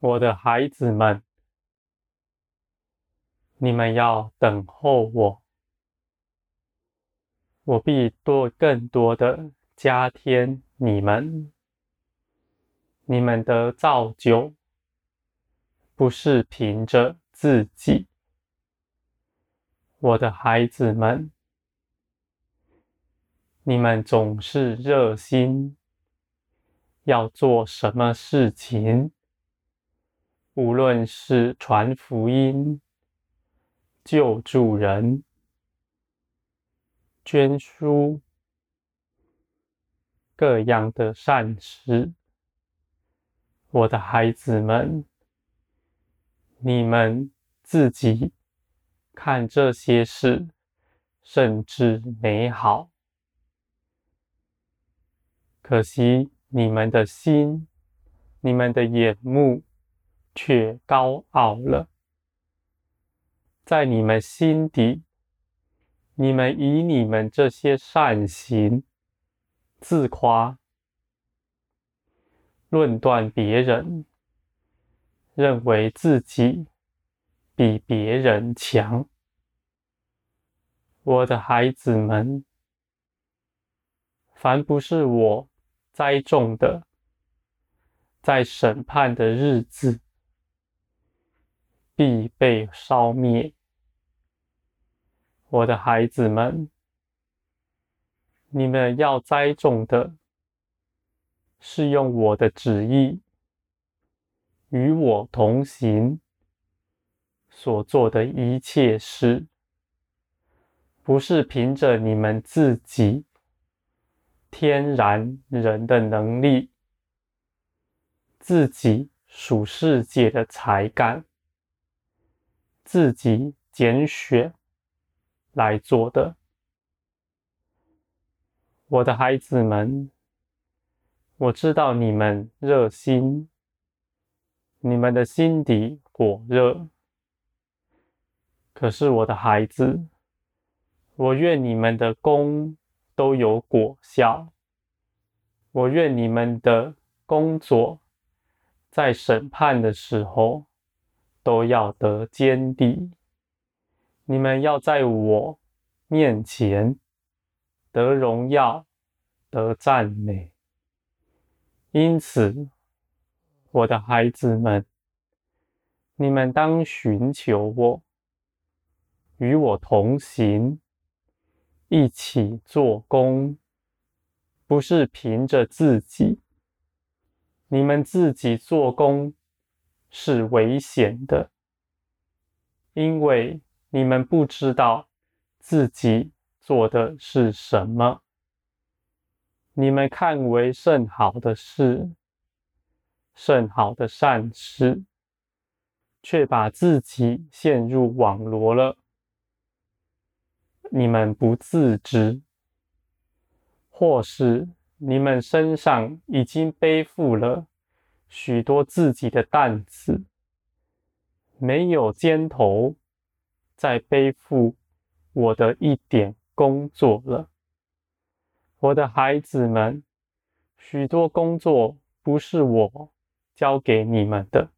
我的孩子们，你们要等候我，我必多更多的加添你们。你们的造就不是凭着自己，我的孩子们，你们总是热心，要做什么事情，无论是传福音、救助人、捐书、各样的善事，我的孩子们，你们自己看这些事甚至美好，可惜你们的心、你们的眼目却高傲了。在你们心底，你们以你们这些善行自夸，论断别人，认为自己比别人强。我的孩子们，凡不是我栽种的，在审判的日子必被烧灭。我的孩子们，你们要栽种的是用我的旨意与我同行所做的一切事，不是凭着你们自己天然人的能力、自己属世界的才干、自己拣选来做的。我的孩子们，我知道你们热心，你们的心底火热，可是我的孩子，我愿你们的功都有果效，我愿你们的工作在审判的时候都要得坚立。你们要在我面前得荣耀、得赞美。因此，我的孩子们，你们当寻求我，与我同行，一起做工，不是凭着自己。你们自己做工是危险的，因为你们不知道自己做的是什么。你们看为甚好的事、甚好的善事，却把自己陷入网罗了。你们不自知，或是你们身上已经背负了许多自己的担子，没有肩头再背负我的一点工作了。我的孩子们，许多工作不是我交给你们的，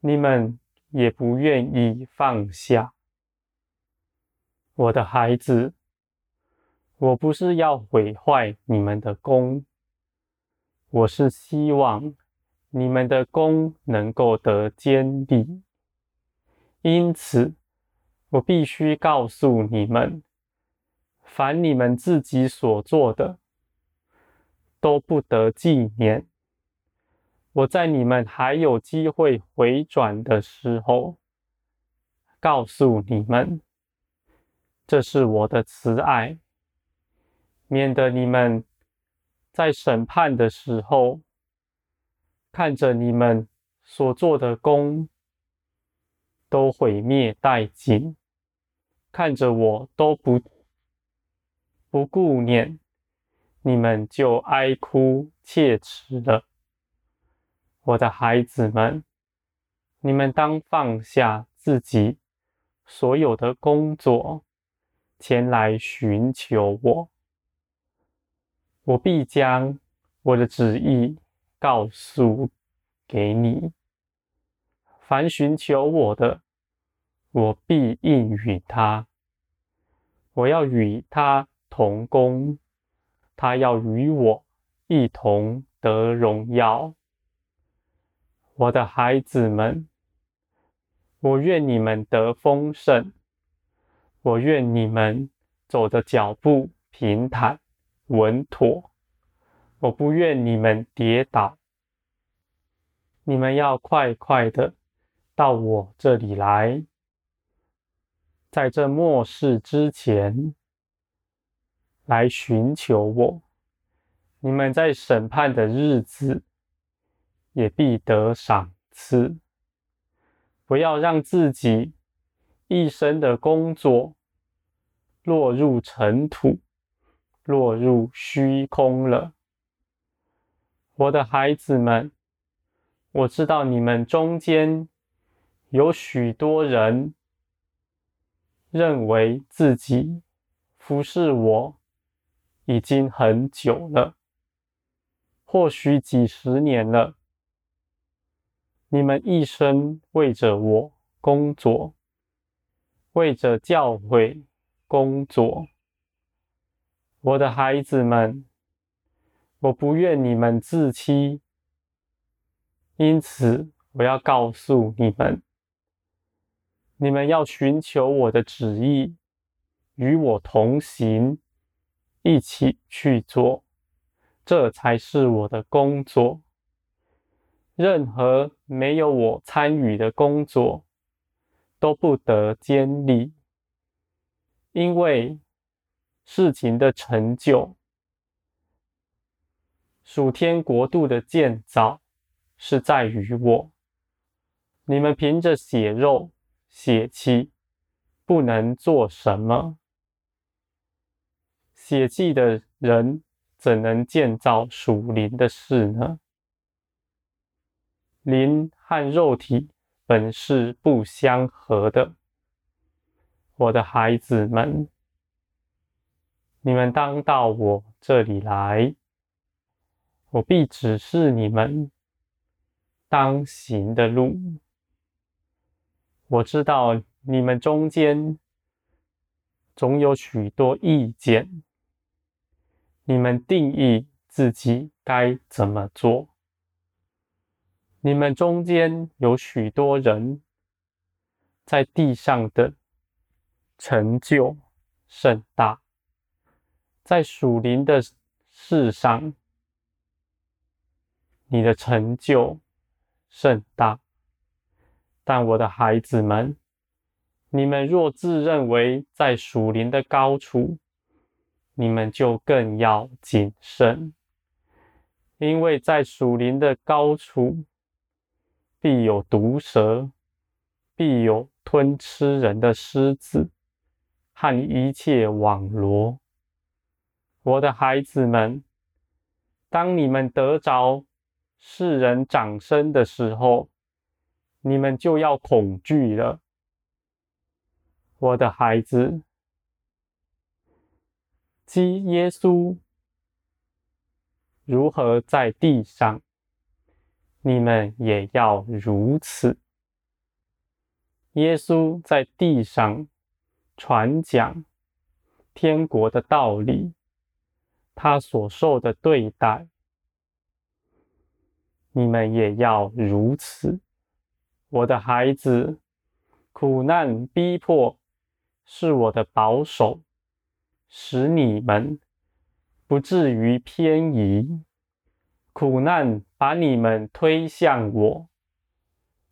你们也不愿意放下。我的孩子，我不是要毁坏你们的功，我是希望你们的功能够得坚立。因此，我必须告诉你们，凡你们自己所做的，都不得纪念。我在你们还有机会回转的时候，告诉你们，这是我的慈爱，免得你们在审判的时候，看着你们所做的功都毁灭殆尽，看着我都不顾念，你们就哀哭切齿了。我的孩子们，你们当放下自己所有的工作，前来寻求我，我必将我的旨意告诉给你。凡寻求我的，我必应允他。我要与他同工，他要与我一同得荣耀。我的孩子们，我愿你们得丰盛，我愿你们走的脚步平坦稳妥，我不愿你们跌倒。你们要快快的到我这里来，在这末世之前来寻求我，你们在审判的日子也必得赏赐。不要让自己一生的工作落入尘土，落入虚空了。我的孩子们，我知道你们中间有许多人认为自己服侍我已经很久了，或许几十年了，你们一生为着我工作，为着教会工作。我的孩子们，我不愿你们自欺，因此我要告诉你们，你们要寻求我的旨意，与我同行，一起去做，这才是我的工作。任何没有我参与的工作都不得建立，因为事情的成就，属天国度的建造是在于我。你们凭着血肉血气不能做什么，血气的人怎能建造属灵的事呢？灵和肉体本是不相合的。我的孩子们，你们当到我这里来，我必指示你们当行的路。我知道你们中间总有许多意见，你们定义自己该怎么做。你们中间有许多人在地上的成就甚大，在属灵的事上你的成就甚大。但我的孩子们，你们若自认为在属灵的高处，你们就更要谨慎，因为在属灵的高处必有毒蛇，必有吞吃人的狮子和一切网罗。我的孩子们，当你们得着世人掌声的时候，你们就要恐惧了。我的孩子，基督耶稣如何在地上，你们也要如此。耶稣在地上传讲天国的道理，他所受的对待，你们也要如此。我的孩子，苦难逼迫是我的保守，使你们不至于偏移。苦难把你们推向我，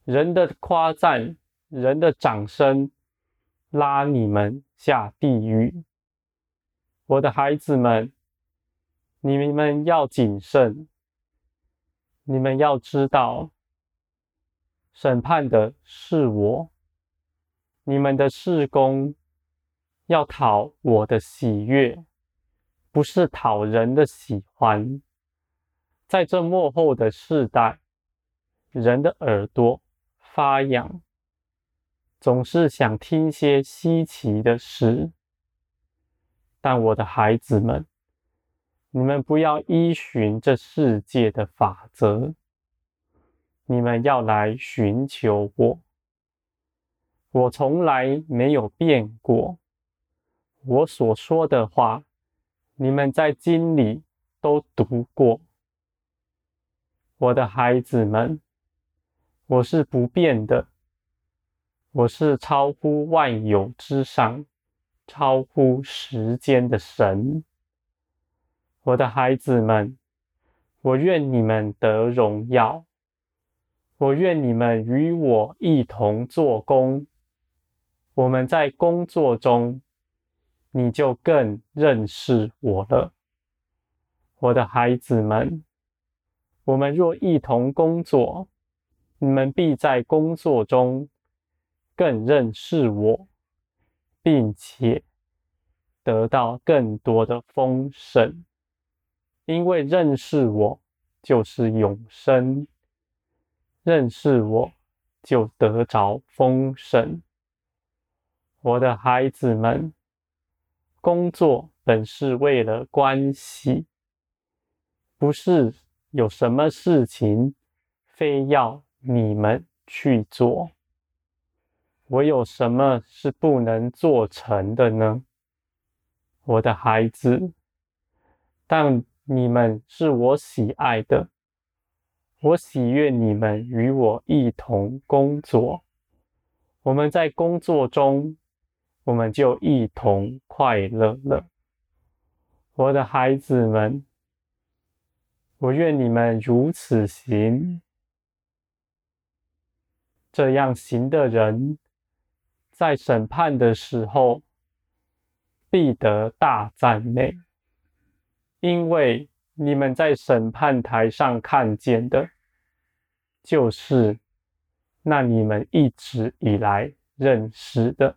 人的夸赞，人的掌声拉你们下地狱。我的孩子们，你们要谨慎，你们要知道，审判的是我，你们的事工要讨我的喜悦，不是讨人的喜欢。在这末后的世代，人的耳朵发痒，总是想听些稀奇的事。但我的孩子们，你们不要依循这世界的法则，你们要来寻求我。我从来没有变过，我所说的话，你们在经里都读过。我的孩子们，我是不变的，我是超乎万有之上，超乎时间的神。我的孩子们，我愿你们得荣耀，我愿你们与我一同做工。我们在工作中，你就更认识我了。我的孩子们，我们若一同工作，你们必在工作中更认识我，并且得到更多的丰盛。因为认识我就是永生，认识我就得着丰盛。我的孩子们，工作本是为了关系，不是有什么事情非要你们去做。我有什么是不能做成的呢？我的孩子，但你们是我喜爱的，我喜悦你们与我一同工作。我们在工作中，我们就一同快乐了。我的孩子们，我愿你们如此行。这样行的人，在审判的时候必得大赞美，因为你们在审判台上看见的，就是那你们一直以来认识的，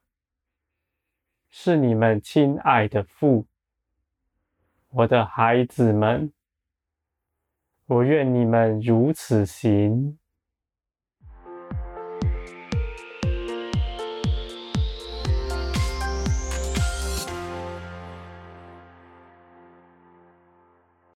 是你们亲爱的父。我的孩子们，我愿你们如此行。